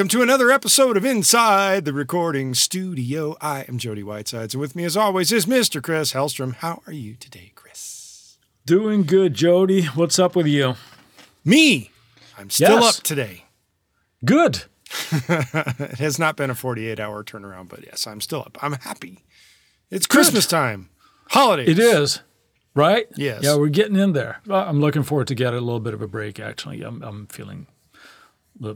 Welcome to another episode of Inside the Recording Studio. I am Jody Whitesides, and with me as always is Mr. Chris Hellstrom. How are you today, Chris? Doing good, Jody. What's up with you? Me? I'm still up today. Good. It has not been a 48-hour turnaround, but yes, I'm still up. I'm happy. It's Christmas time. Holidays. It is. Right? Yes. Yeah, we're getting in there. I'm looking forward to get a little bit of a break, actually. I'm feeling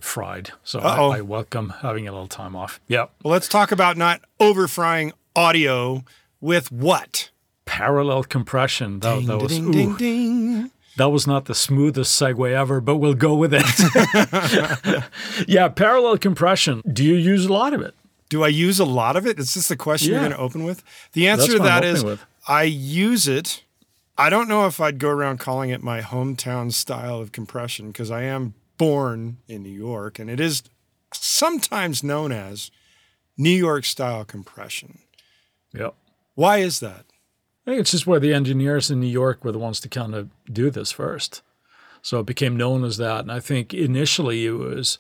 fried, so I welcome having a little time off. Yeah. Well, let's talk about not over-frying audio with what? Parallel compression. That was That was not the smoothest segue ever, but we'll go with it. Yeah, parallel compression. Do you use a lot of it? Do I use a lot of it? Is this the question you're going to open with? The answer to that is I use it. I don't know if I'd go around calling it my hometown style of compression because I am born in New York, and it is sometimes known as New York style compression. Yep. Why is that? I think it's just where the engineers in New York were the ones to kind of do this first. So it became known as that. And I think initially it was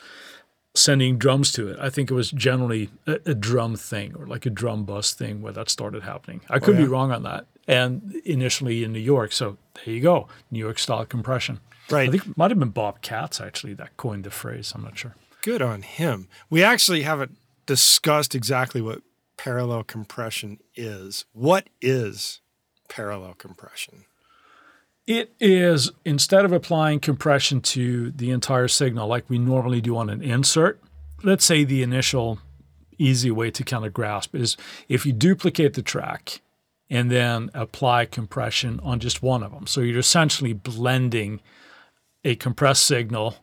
sending drums to it. I think it was generally a drum thing or like a drum bus thing where that started happening. I could be wrong on that. And initially in New York. So there you go, New York style compression. Right. I think it might have been Bob Katz, actually, that coined the phrase. I'm not sure. Good on him. We actually haven't discussed exactly what parallel compression is. What is parallel compression? It is, instead of applying compression to the entire signal like we normally do on an insert, let's say the initial easy way to kind of grasp is if you duplicate the track and then apply compression on just one of them. So you're essentially blending a compressed signal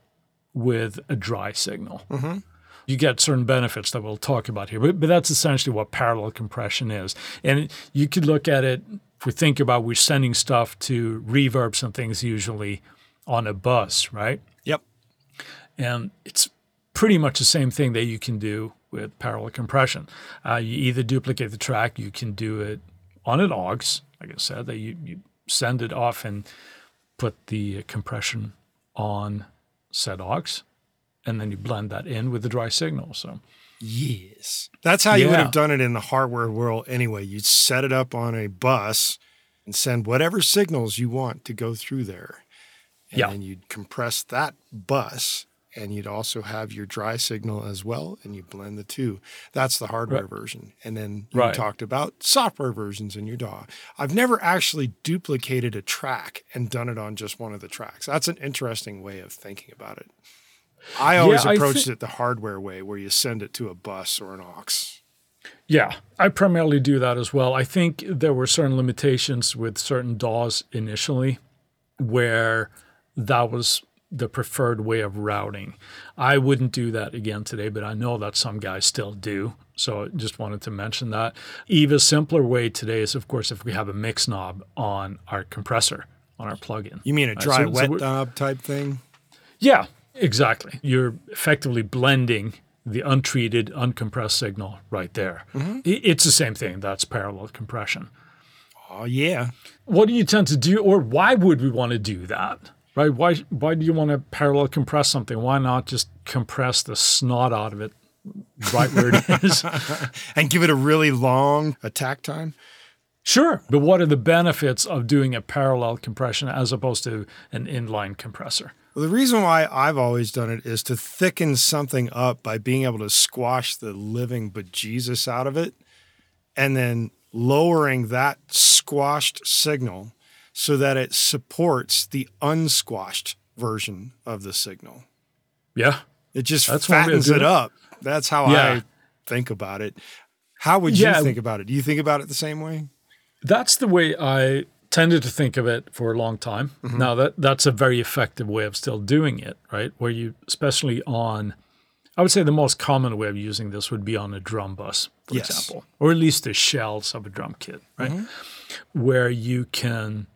with a dry signal. Mm-hmm. You get certain benefits that we'll talk about here, but that's essentially what parallel compression is. And you could look at it, if we think about we're sending stuff to reverbs and things usually on a bus, right? Yep. And it's pretty much the same thing that you can do with parallel compression. You either duplicate the track, you can do it on an aux, like I said, that you send it off and put the compression on said aux, and then you blend that in with the dry signal. So, yes, that's how you would have done it in the hardware world anyway. You'd set it up on a bus and send whatever signals you want to go through there, and then you'd compress that bus, and you'd also have your dry signal as well, and you blend the two. That's the hardware version. And then you talked about software versions in your DAW. I've never actually duplicated a track and done it on just one of the tracks. That's an interesting way of thinking about it. I always approached it the hardware way where you send it to a bus or an aux. Yeah, I primarily do that as well. I think there were certain limitations with certain DAWs initially where that was the preferred way of routing. I wouldn't do that again today, but I know that some guys still do. So I just wanted to mention that. Even simpler way today is, of course, if we have a mix knob on our compressor, on our plugin. You mean a dry wet knob type thing? Yeah, exactly. You're effectively blending the untreated, uncompressed signal right there. Mm-hmm. It's the same thing. That's parallel compression. Oh, yeah. What do you tend to do, or why would we want to do that? Right? Why do you want to parallel compress something? Why not just compress the snot out of it right where it is? And give it a really long attack time? Sure. But what are the benefits of doing a parallel compression as opposed to an inline compressor? Well, the reason why I've always done it is to thicken something up by being able to squash the living bejesus out of it and then lowering that squashed signal so that it supports the unsquashed version of the signal. Yeah. It just fattens it up. That's how I think about it. How would you think about it? Do you think about it the same way? That's the way I tended to think of it for a long time. Mm-hmm. Now, that's a very effective way of still doing it, right? Where you, especially on, I would say the most common way of using this would be on a drum bus, for example, or at least the shells of a drum kit, right? Mm-hmm. Where you can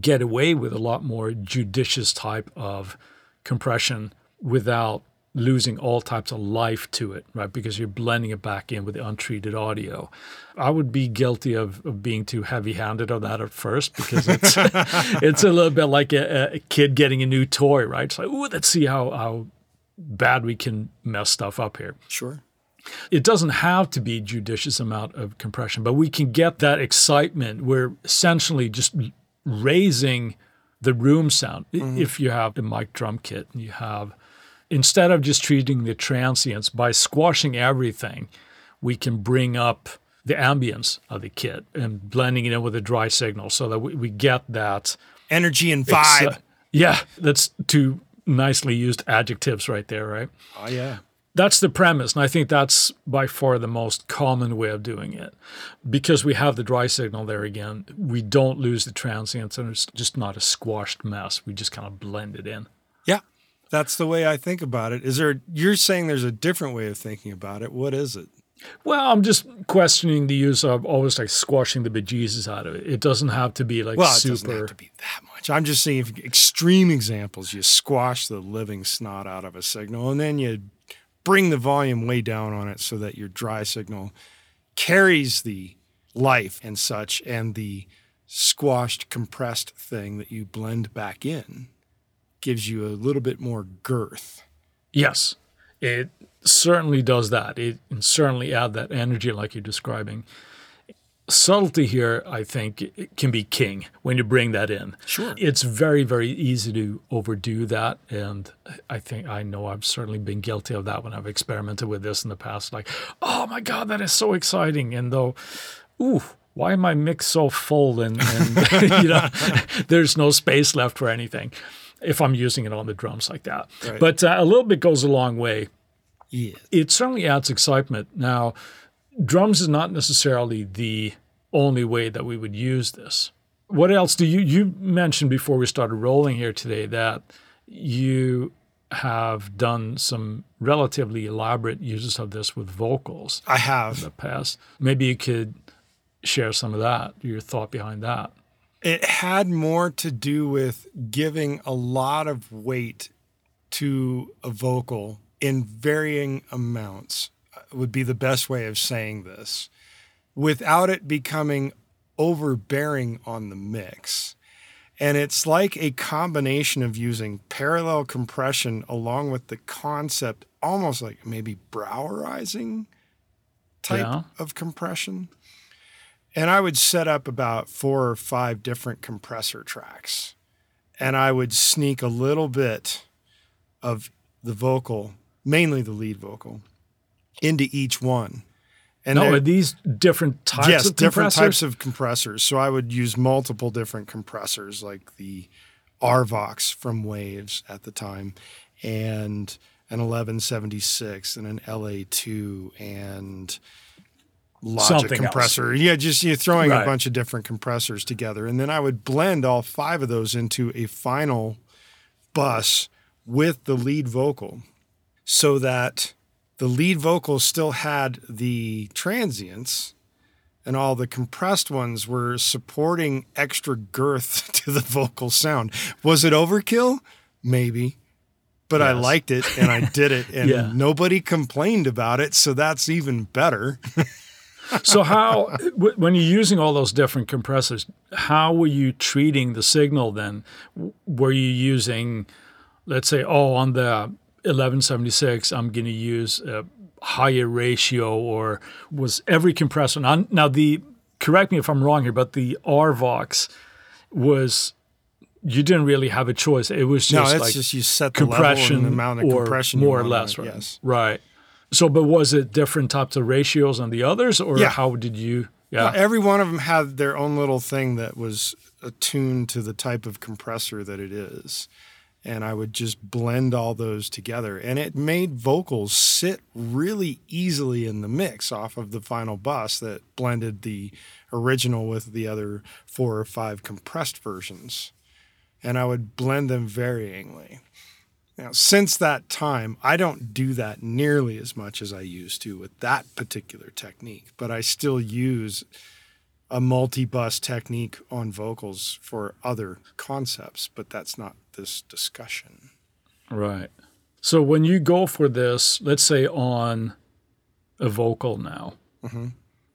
get away with a lot more judicious type of compression without losing all types of life to it, right? Because you're blending it back in with the untreated audio. I would be guilty of being too heavy-handed on that at first because it's it's a little bit like a kid getting a new toy, right? It's like, ooh, let's see how bad we can mess stuff up here. Sure. It doesn't have to be judicious amount of compression, but we can get that excitement. We're essentially just raising the room sound. Mm-hmm. If you have a mic drum kit and you have, instead of just treating the transients, by squashing everything, we can bring up the ambience of the kit and blending it in with a dry signal so that we get that energy and vibe. Yeah, that's two nicely used adjectives right there, right? Oh, yeah. That's the premise, and I think that's by far the most common way of doing it. Because we have the dry signal there again, we don't lose the transients, and it's just not a squashed mess. We just kind of blend it in. Yeah, that's the way I think about it. Is there? You're saying there's a different way of thinking about it. What is it? Well, I'm just questioning the use of always like squashing the bejesus out of it. It doesn't have to be like super. It doesn't have to be that much. I'm just saying extreme examples. You squash the living snot out of a signal, and then you bring the volume way down on it so that your dry signal carries the life and such, and the squashed, compressed thing that you blend back in gives you a little bit more girth. Yes, it certainly does that. It can certainly add that energy like you're describing. Subtlety here, I think, it can be king when you bring that in. Sure. It's very, very easy to overdo that. And I think I know I've certainly been guilty of that when I've experimented with this in the past. Like, oh my God, that is so exciting. And though, ooh, why am I mixed so full and you know, there's no space left for anything if I'm using it on the drums like that. Right. But a little bit goes a long way. Yeah. It certainly adds excitement. Now, drums is not necessarily the only way that we would use this. What else do you mentioned before we started rolling here today that you have done some relatively elaborate uses of this with vocals. I have. In the past. Maybe you could share some of that, your thought behind that. It had more to do with giving a lot of weight to a vocal in varying amounts. Would be the best way of saying this, without it becoming overbearing on the mix. And it's like a combination of using parallel compression along with the concept, almost like maybe Brauerizing type of compression. And I would set up about 4 or 5 different compressor tracks, and I would sneak a little bit of the vocal, mainly the lead vocal, into each one. And are these different types of compressors? Yes, different types of compressors. So I would use multiple different compressors, like the Arvox from Waves at the time, and an 1176, and an LA-2, and Logic something compressor. Else. Yeah, just you're throwing a bunch of different compressors together. And then I would blend all 5 of those into a final bus with the lead vocal so that the lead vocal still had the transients, and all the compressed ones were supporting extra girth to the vocal sound. Was it overkill? Maybe. But yes. I liked it, and I did it, and nobody complained about it, so that's even better. So how, when you're using all those different compressors, how were you treating the signal then? Were you using, let's say, on the 1176, I'm going to use a higher ratio, or was every compressor? Now, correct me if I'm wrong here, but the Arvox was, you didn't really have a choice. It was just you set the compression level and the amount of compression more or less, right? Yes. Right. So, but was it different types of ratios on the others, or how did you? Yeah. Well, every one of them had their own little thing that was attuned to the type of compressor that it is. And I would just blend all those together. And it made vocals sit really easily in the mix off of the final bus that blended the original with the other 4 or 5 compressed versions. And I would blend them varyingly. Now, since that time, I don't do that nearly as much as I used to with that particular technique. But I still use a multi-bus technique on vocals for other concepts, but that's not this discussion. Right. So when you go for this, let's say on a vocal now,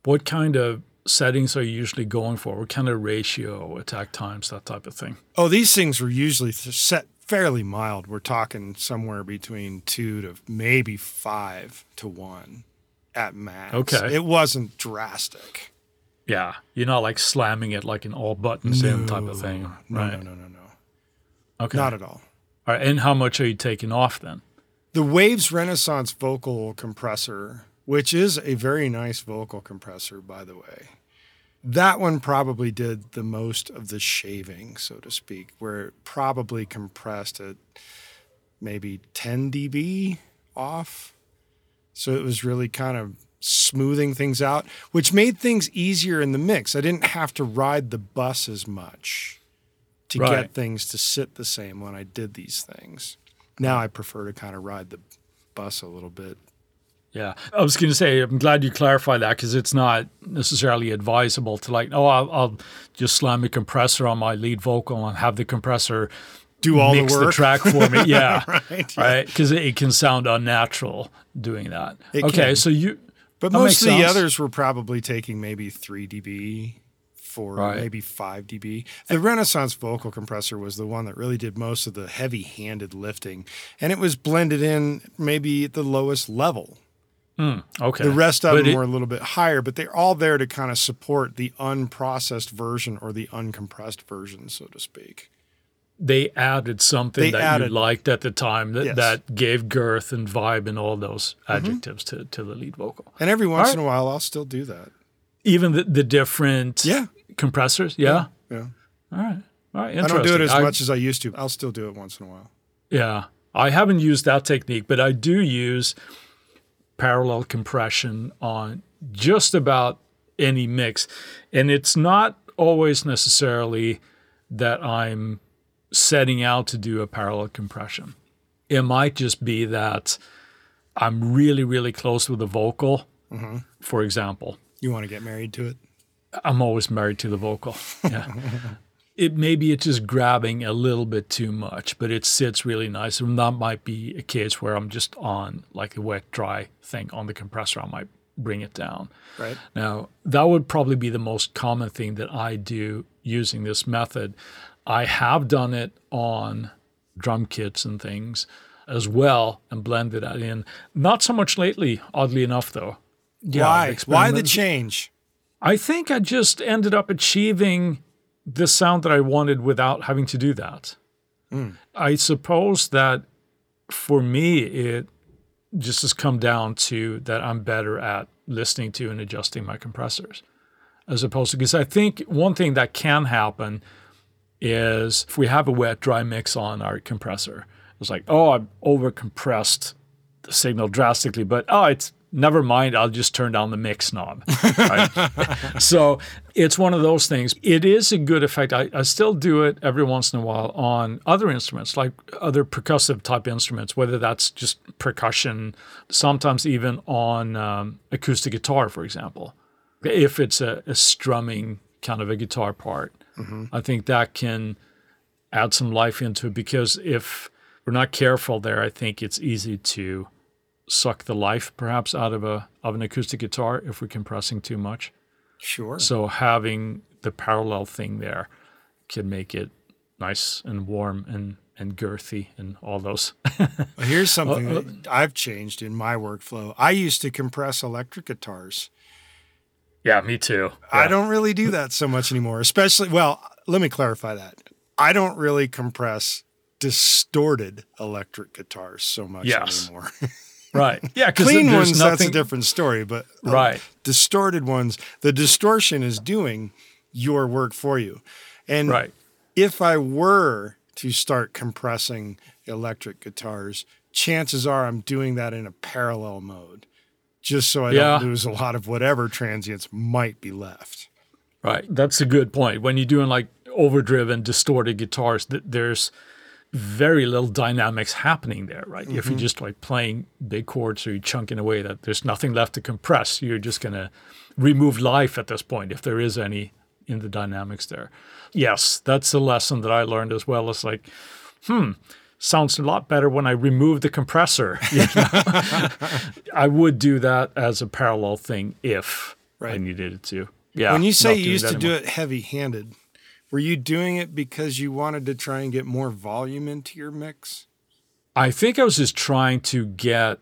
what kind of settings are you usually going for? What kind of ratio, attack times, that type of thing? Oh, these things were usually set fairly mild. We're talking somewhere between 2 to maybe 5 to 1 at max. Okay. It wasn't drastic. Yeah. You're not like slamming it like an all buttons in type of thing. Right? No. Okay. Not at all. All right. And how much are you taking off then? The Waves Renaissance vocal compressor, which is a very nice vocal compressor, by the way. That one probably did the most of the shaving, so to speak, where it probably compressed at maybe 10 dB off. So it was really kind of smoothing things out, which made things easier in the mix. I didn't have to ride the bus as much to get things to sit the same when I did these things. Now I prefer to kind of ride the bus a little bit. Yeah. I was going to say, I'm glad you clarified that because it's not necessarily advisable to like, I'll just slam a compressor on my lead vocal and have the compressor do all mix the work. The track for me. Yeah. Right. Because it can sound unnatural doing that. It can. So you... But most of the others were probably taking maybe 3 dB, 4, maybe 5 dB. The Renaissance vocal compressor was the one that really did most of the heavy-handed lifting, and it was blended in maybe at the lowest level. Okay. The rest of them were a little bit higher, but they're all there to kind of support the unprocessed version or the uncompressed version, so to speak. They added something you liked at the time that gave girth and vibe and all those adjectives to the lead vocal. And every once in a while, I'll still do that. Even the different compressors? Yeah. All right. Interesting. I don't do it as much as I used to. I'll still do it once in a while. Yeah. I haven't used that technique, but I do use parallel compression on just about any mix. And it's not always necessarily that I'm setting out to do a parallel compression. It might just be that I'm really, really close with the vocal, for example. You want to get married to it? I'm always married to the vocal. Yeah. Maybe it's just grabbing a little bit too much, but it sits really nice. And that might be a case where I'm just on like a wet, dry thing on the compressor. I might bring it down. Right. Now, that would probably be the most common thing that I do using this method. I have done it on drum kits and things as well and blended that in. Not so much lately, oddly enough, though. Yeah, Why the change? I think I just ended up achieving the sound that I wanted without having to do that. I suppose that for me, it just has come down to that I'm better at listening to and adjusting my compressors as opposed to, because I think one thing that can happen is if we have a wet dry mix on our compressor, it's like, I've over compressed the signal drastically, but it's never mind, I'll just turn down the mix knob. Right? So it's one of those things. It is a good effect. I still do it every once in a while on other instruments, like other percussive type instruments, whether that's just percussion, sometimes even on acoustic guitar, for example, if it's a strumming kind of a guitar part. I think that can add some life into it because if we're not careful there, I think it's easy to suck the life perhaps out of an acoustic guitar if we're compressing too much. Sure. So having the parallel thing there can make it nice and warm and girthy and all those. Here's something that I've changed in my workflow. I used to compress electric guitars. Yeah, me too. Yeah. I don't really do that so much anymore, especially, let me clarify that. I don't really compress distorted electric guitars so much anymore. Right. Yeah, clean ones, that's a different story, but distorted ones, the distortion is doing your work for you. And if I were to start compressing electric guitars, chances are I'm doing that in a parallel mode. Just so I don't lose a lot of whatever transients might be left. Right. That's a good point. When you're doing like overdriven, distorted guitars, there's very little dynamics happening there, right? If you're just like playing big chords or you're chunking away, that there's nothing left to compress. You're just going to remove life at this point if there is any in the dynamics there. Yes, that's a lesson that I learned as well. It's like, sounds a lot better when I remove the compressor. You know? I would do that as a parallel thing if I needed it to. Yeah. When you say you used to do it heavy-handed, Were you doing it because you wanted to try and get more volume into your mix? I think I was just trying to get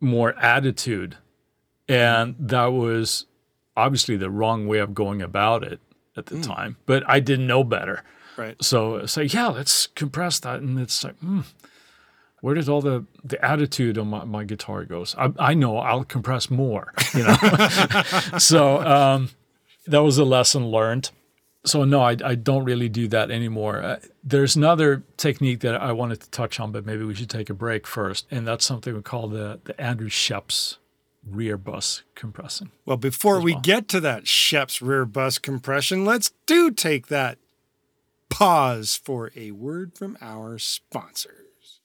more attitude, and that was obviously the wrong way of going about it at the time, but I didn't know better. Right. So it's like, yeah, let's compress that. And it's like, where did all the attitude on my guitar goes? I know I'll compress more, you know? So that was a lesson learned. So no, I don't really do that anymore. There's another technique that I wanted to touch on, but maybe we should take a break first. And that's something we call the Andrew Scheps rear bus compressing. Well, before we get to that Scheps rear bus compression, let's do take that pause for a word from our sponsors.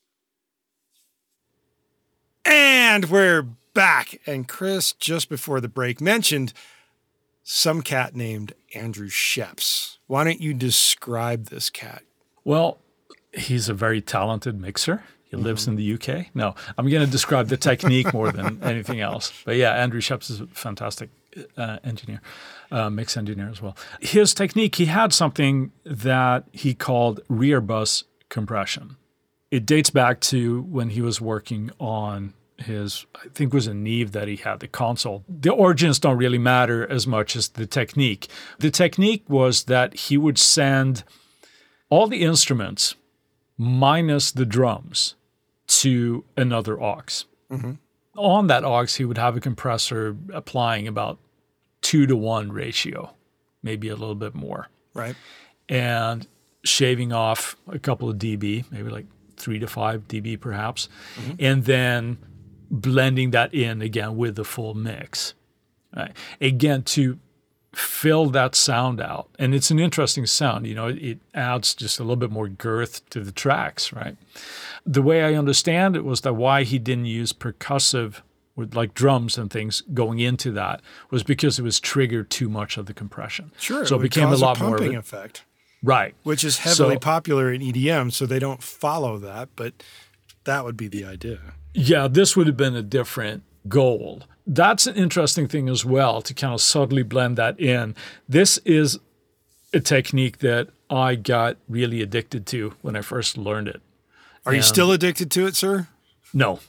And we're back. And Chris, just before the break, mentioned some cat named Andrew Scheps. Why don't you describe this cat? Well, he's a very talented mixer. He lives in the UK. No, I'm going to describe the technique more than anything else. But yeah, Andrew Scheps is a fantastic engineer, mix engineer as well. His technique, he had something that he called rear bus compression. It dates back to when he was working on his, I think it was a Neve that he had, the console. The origins don't really matter as much as the technique. The technique was that he would send all the instruments minus the drums to another aux. Mm-hmm. On that aux, he would have a compressor applying about 2-to-1 ratio, maybe a little bit more. Right. And shaving off a couple of dB, maybe like 3 to 5 dB perhaps, and then blending that in again with the full mix, right? Again, to fill that sound out. And it's an interesting sound, you know, it adds just a little bit more girth to the tracks, right? The way I understand it was that why he didn't use percussive with like drums and things going into that was because it was triggered too much of the compression. Sure, so it became a lot more of an effect. Right. Which is heavily popular in EDM, so they don't follow that, but that would be the idea. Yeah, this would have been a different goal. That's an interesting thing as well, to kind of subtly blend that in. This is a technique that I got really addicted to when I first learned it. Are you still addicted to it, sir? No.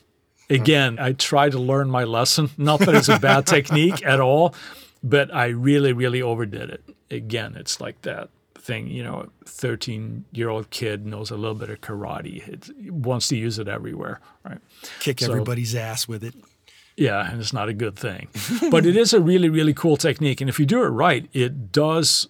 Again, I try to learn my lesson. Not that it's a bad technique at all, but I really, really overdid it. Again, it's like that thing, you know, a 13-year-old kid knows a little bit of karate. It wants to use it everywhere, right? Kick everybody's ass with it. Yeah, and it's not a good thing. But it is a really, really cool technique. And if you do it right, it does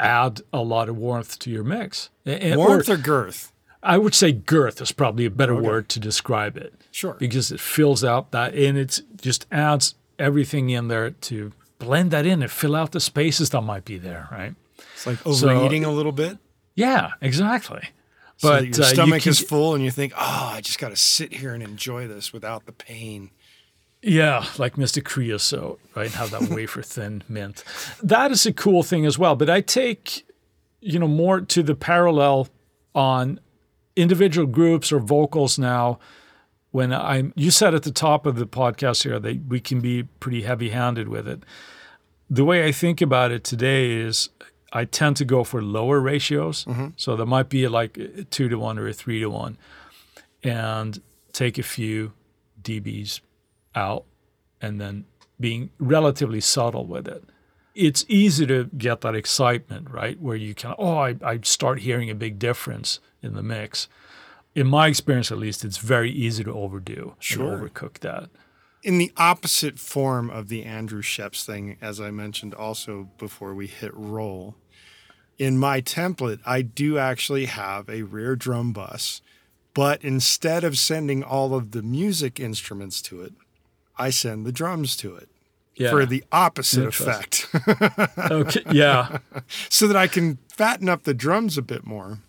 add a lot of warmth to your mix. Warmth or girth? I would say girth is probably a better word to describe it. Sure. Because it fills out that, and it just adds everything in there to blend that in and fill out the spaces that might be there, right? It's like overeating a little bit? Yeah, exactly. So but your stomach is full and you think, oh, I just got to sit here and enjoy this without the pain. Yeah, like Mr. Creosote, right? Have that wafer-thin mint. That is a cool thing as well. But I take, you know, more to the parallel on individual groups or vocals now. When you said at the top of the podcast here that we can be pretty heavy-handed with it. The way I think about it today is I tend to go for lower ratios. Mm-hmm. So there might be like a 2-to-1 or a 3-to-1 and take a few dBs out and then being relatively subtle with it. It's easy to get that excitement, right? Where you kind of, I start hearing a big difference in the mix. In my experience, at least, it's very easy to overdo and overcook that. In the opposite form of the Andrew Scheps thing, as I mentioned also before we hit roll, in my template, I do actually have a rear drum bus, but instead of sending all of the music instruments to it, I send the drums to it for the opposite effect. Okay. Yeah. So that I can fatten up the drums a bit more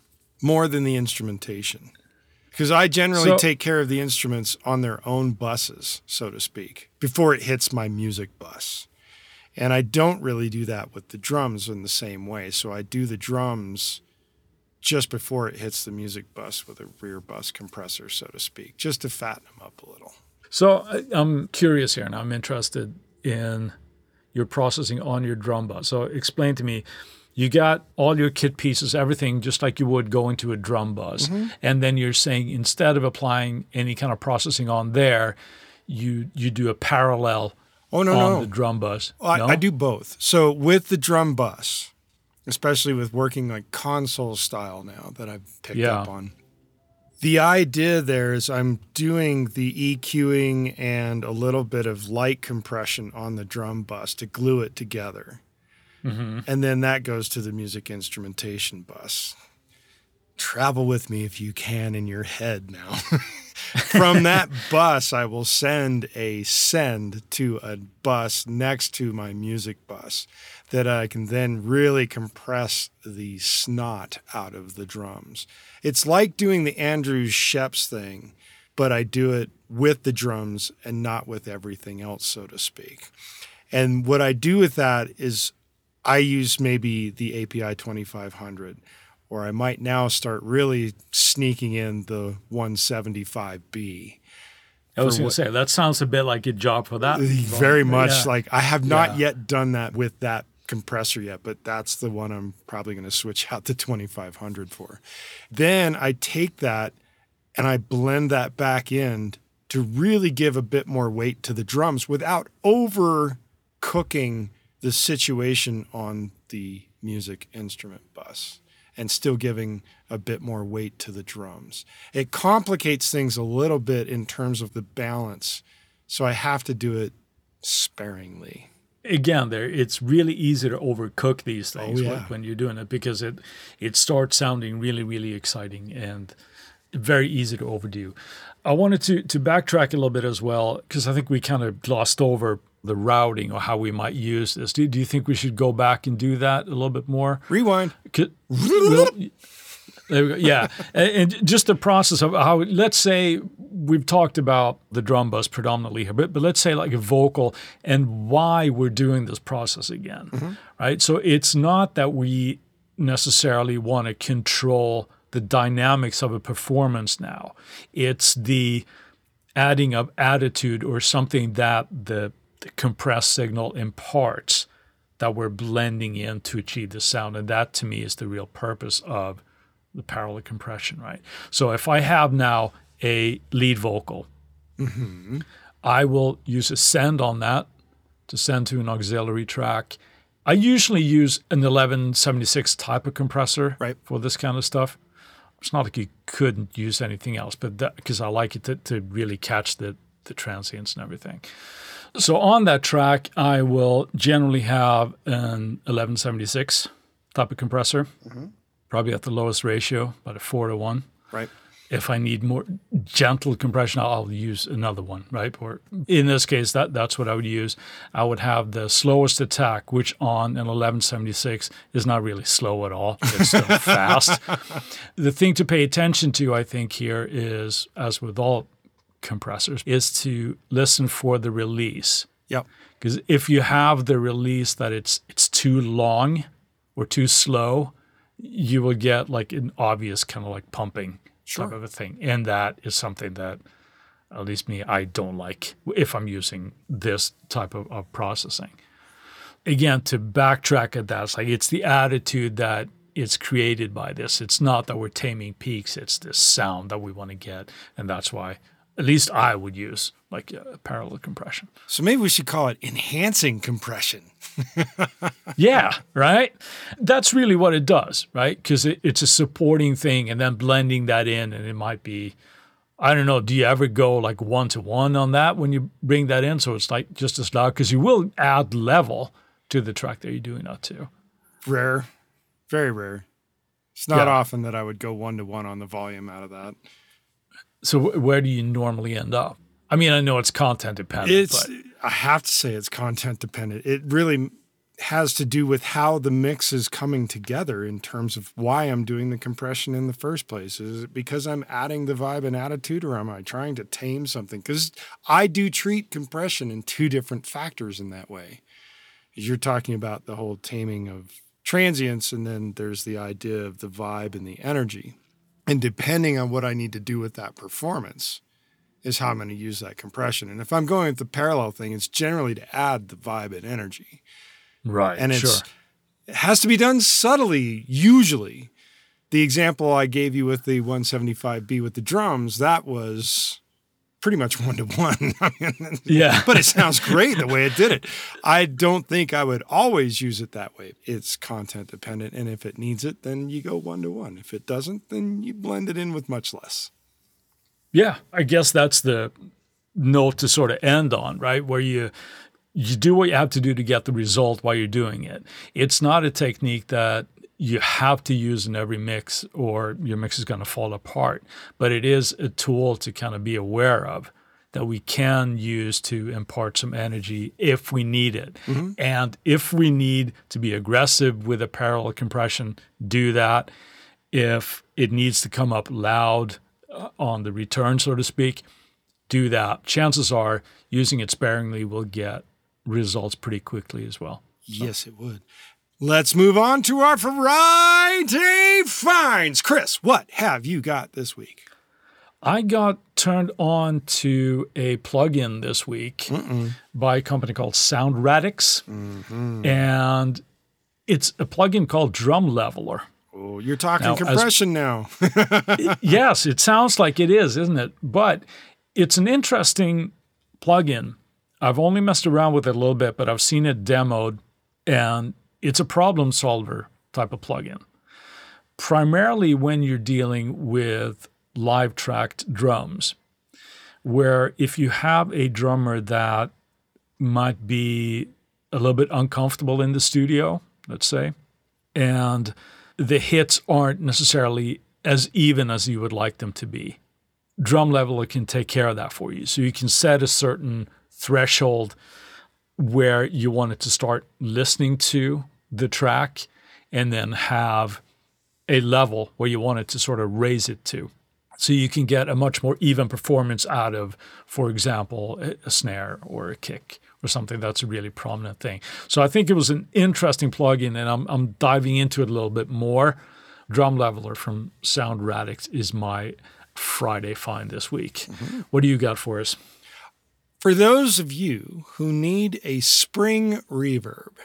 than the instrumentation. Because I generally take care of the instruments on their own buses, so to speak, before it hits my music bus. And I don't really do that with the drums in the same way. So I do the drums just before it hits the music bus with a rear bus compressor, so to speak, just to fatten them up a little. So I'm curious here, and I'm interested in your processing on your drum bus. So explain to me, You got all your kit pieces, everything, just like you would go into a drum bus. Mm-hmm. And then you're saying, instead of applying any kind of processing on there, you do a parallel on the drum bus. Well, no? I do both. So with the drum bus, especially with working like console style now that I've picked up on, the idea there is I'm doing the EQing and a little bit of light compression on the drum bus to glue it together. Mm-hmm. And then that goes to the music instrumentation bus. Travel with me if you can in your head now. From that bus, I will send to a bus next to my music bus that I can then really compress the snot out of the drums. It's like doing the Andrew Scheps thing, but I do it with the drums and not with everything else, so to speak. And what I do with that is I use maybe the API 2500, or I might now start really sneaking in the 175B. I was going to say, that sounds a bit like a job for that. Very much. Yeah. Like I have not yet done that with that compressor yet, but that's the one I'm probably going to switch out the 2500 for. Then I take that and I blend that back in to really give a bit more weight to the drums without overcooking the situation on the music instrument bus, and still giving a bit more weight to the drums. It complicates things a little bit in terms of the balance, so I have to do it sparingly. Again, it's really easy to overcook these things when you're doing it, because it starts sounding really, really exciting and very easy to overdo. I wanted to backtrack a little bit as well, because I think we kind of glossed over the routing or how we might use this. Do you think we should go back and do that a little bit more? Rewind. There we go. Yeah. And just the process of how, let's say we've talked about the drum bus predominantly here, but let's say like a vocal and why we're doing this process again, mm-hmm. right? So it's not that we necessarily want to control the dynamics of a performance now. It's the adding of attitude or something that the compressed signal imparts that we're blending in to achieve the sound. And that to me is the real purpose of the parallel compression, right? So if I have now a lead vocal, mm-hmm. I will use a send on that to send to an auxiliary track. I usually use an 1176 type of compressor for this kind of stuff. It's not like you couldn't use anything else, but because I like it to really catch the transients and everything. So on that track, I will generally have an 1176 type of compressor, mm-hmm. probably at the lowest ratio, about a 4:1. Right. If I need more gentle compression, I'll use another one, right? Or in this case, that's what I would use. I would have the slowest attack, which on an 1176 is not really slow at all. It's still fast. The thing to pay attention to, I think, here is, as with all compressors, is to listen for the release. Yep. Because if you have the release that it's too long or too slow, you will get like an obvious kind of like pumping type of a thing. And that is something that, at least me, I don't like if I'm using this type of processing. Again, to backtrack at that, it's the attitude that it's created by this. It's not that we're taming peaks. It's this sound that we want to get. And that's why at least I would use like parallel compression. So maybe we should call it enhancing compression. Yeah, right? That's really what it does, right? Because it's a supporting thing and then blending that in, and it might be, I don't know, do you ever go like 1:1 on that when you bring that in? So it's like just as loud, because you will add level to the track that you're doing that to. Rare, very rare. It's not often that I would go 1:1 on the volume out of that. So where do you normally end up? I mean, I know it's content dependent. I have to say it's content dependent. It really has to do with how the mix is coming together in terms of why I'm doing the compression in the first place. Is it because I'm adding the vibe and attitude, or am I trying to tame something? Because I do treat compression in two different factors in that way. You're talking about the whole taming of transients, and then there's the idea of the vibe and the energy. And depending on what I need to do with that performance is how I'm going to use that compression. And if I'm going with the parallel thing, it's generally to add the vibe and energy. Right, and it's, It has to be done subtly, usually. The example I gave you with the 175B with the drums, that was pretty much one-to-one. I mean, yeah. But it sounds great the way it did it. I don't think I would always use it that way. It's content dependent, and if it needs it, then you go one-to-one. If it doesn't, then you blend it in with much less. Yeah, I guess that's the note to sort of end on, right? Where you do what you have to do to get the result while you're doing it. It's not a technique that you have to use in every mix or your mix is going to fall apart, but it is a tool to kind of be aware of that we can use to impart some energy if we need it. Mm-hmm. And if we need to be aggressive with a parallel compression, do that. If it needs to come up loud on the return, so to speak, do that. Chances are using it sparingly will get results pretty quickly as well. So. Yes, it would. Let's move on to our variety finds. Chris, what have you got this week? I got turned on to a plugin this week by a company called Sound Radix. Mm-hmm. And it's a plugin called Drum Leveler. Oh, you're talking now, compression now. Yes, it sounds like it is, isn't it? But it's an interesting plugin. I've only messed around with it a little bit, but I've seen it demoed, and it's a problem solver type of plugin, primarily when you're dealing with live tracked drums, where if you have a drummer that might be a little bit uncomfortable in the studio, let's say, and the hits aren't necessarily as even as you would like them to be, Drum Leveler can take care of that for you. So you can set a certain threshold where you wanted to start listening to the track and then have a level where you wanted to sort of raise it to. So you can get a much more even performance out of, for example, a snare or a kick or something that's a really prominent thing. So I think it was an interesting plugin, and I'm diving into it a little bit more. Drum Leveler from Sound Radix is my Friday find this week. Mm-hmm. What do you got for us? For those of you who need a spring reverb,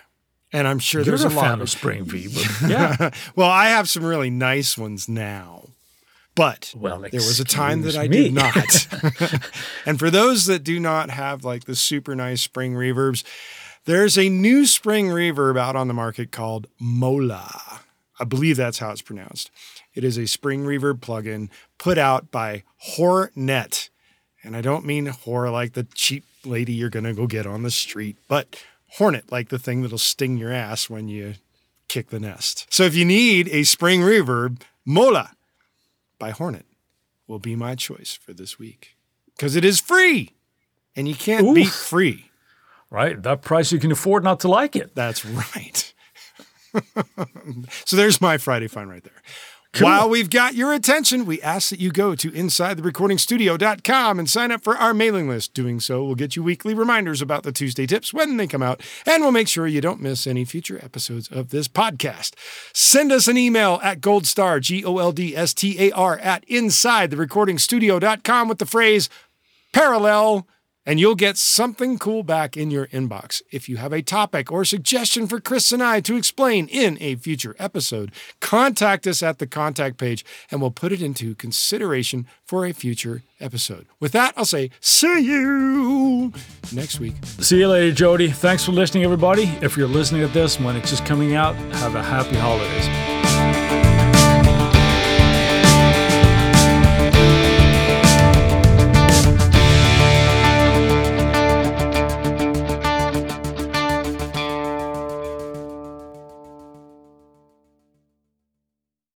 and I'm sure there's a lot fan of spring reverb. Yeah. Well, I have some really nice ones now, but there was a time that I did not. And for those that do not have like the super nice spring reverbs, there's a new spring reverb out on the market called Mola. I believe that's how it's pronounced. It is a spring reverb plugin put out by Hornet. And I don't mean whore like the cheap lady you're going to go get on the street, but Hornet like the thing that'll sting your ass when you kick the nest. So if you need a spring reverb, Mola by Hornet will be my choice for this week because it is free and you can't beat free. Right. That price you can afford not to like it. That's right. So there's my Friday find right there. Cool. While we've got your attention, we ask that you go to InsideTheRecordingStudio.com and sign up for our mailing list. Doing so will get you weekly reminders about the Tuesday tips when they come out, and we'll make sure you don't miss any future episodes of this podcast. Send us an email at goldstar, GOLDSTAR, at InsideTheRecordingStudio.com with the phrase parallel, and you'll get something cool back in your inbox. If you have a topic or suggestion for Chris and I to explain in a future episode, contact us at the contact page and we'll put it into consideration for a future episode. With that, I'll say see you next week. See you later, Jody. Thanks for listening, everybody. If you're listening to this when it's just coming out, have a happy holidays.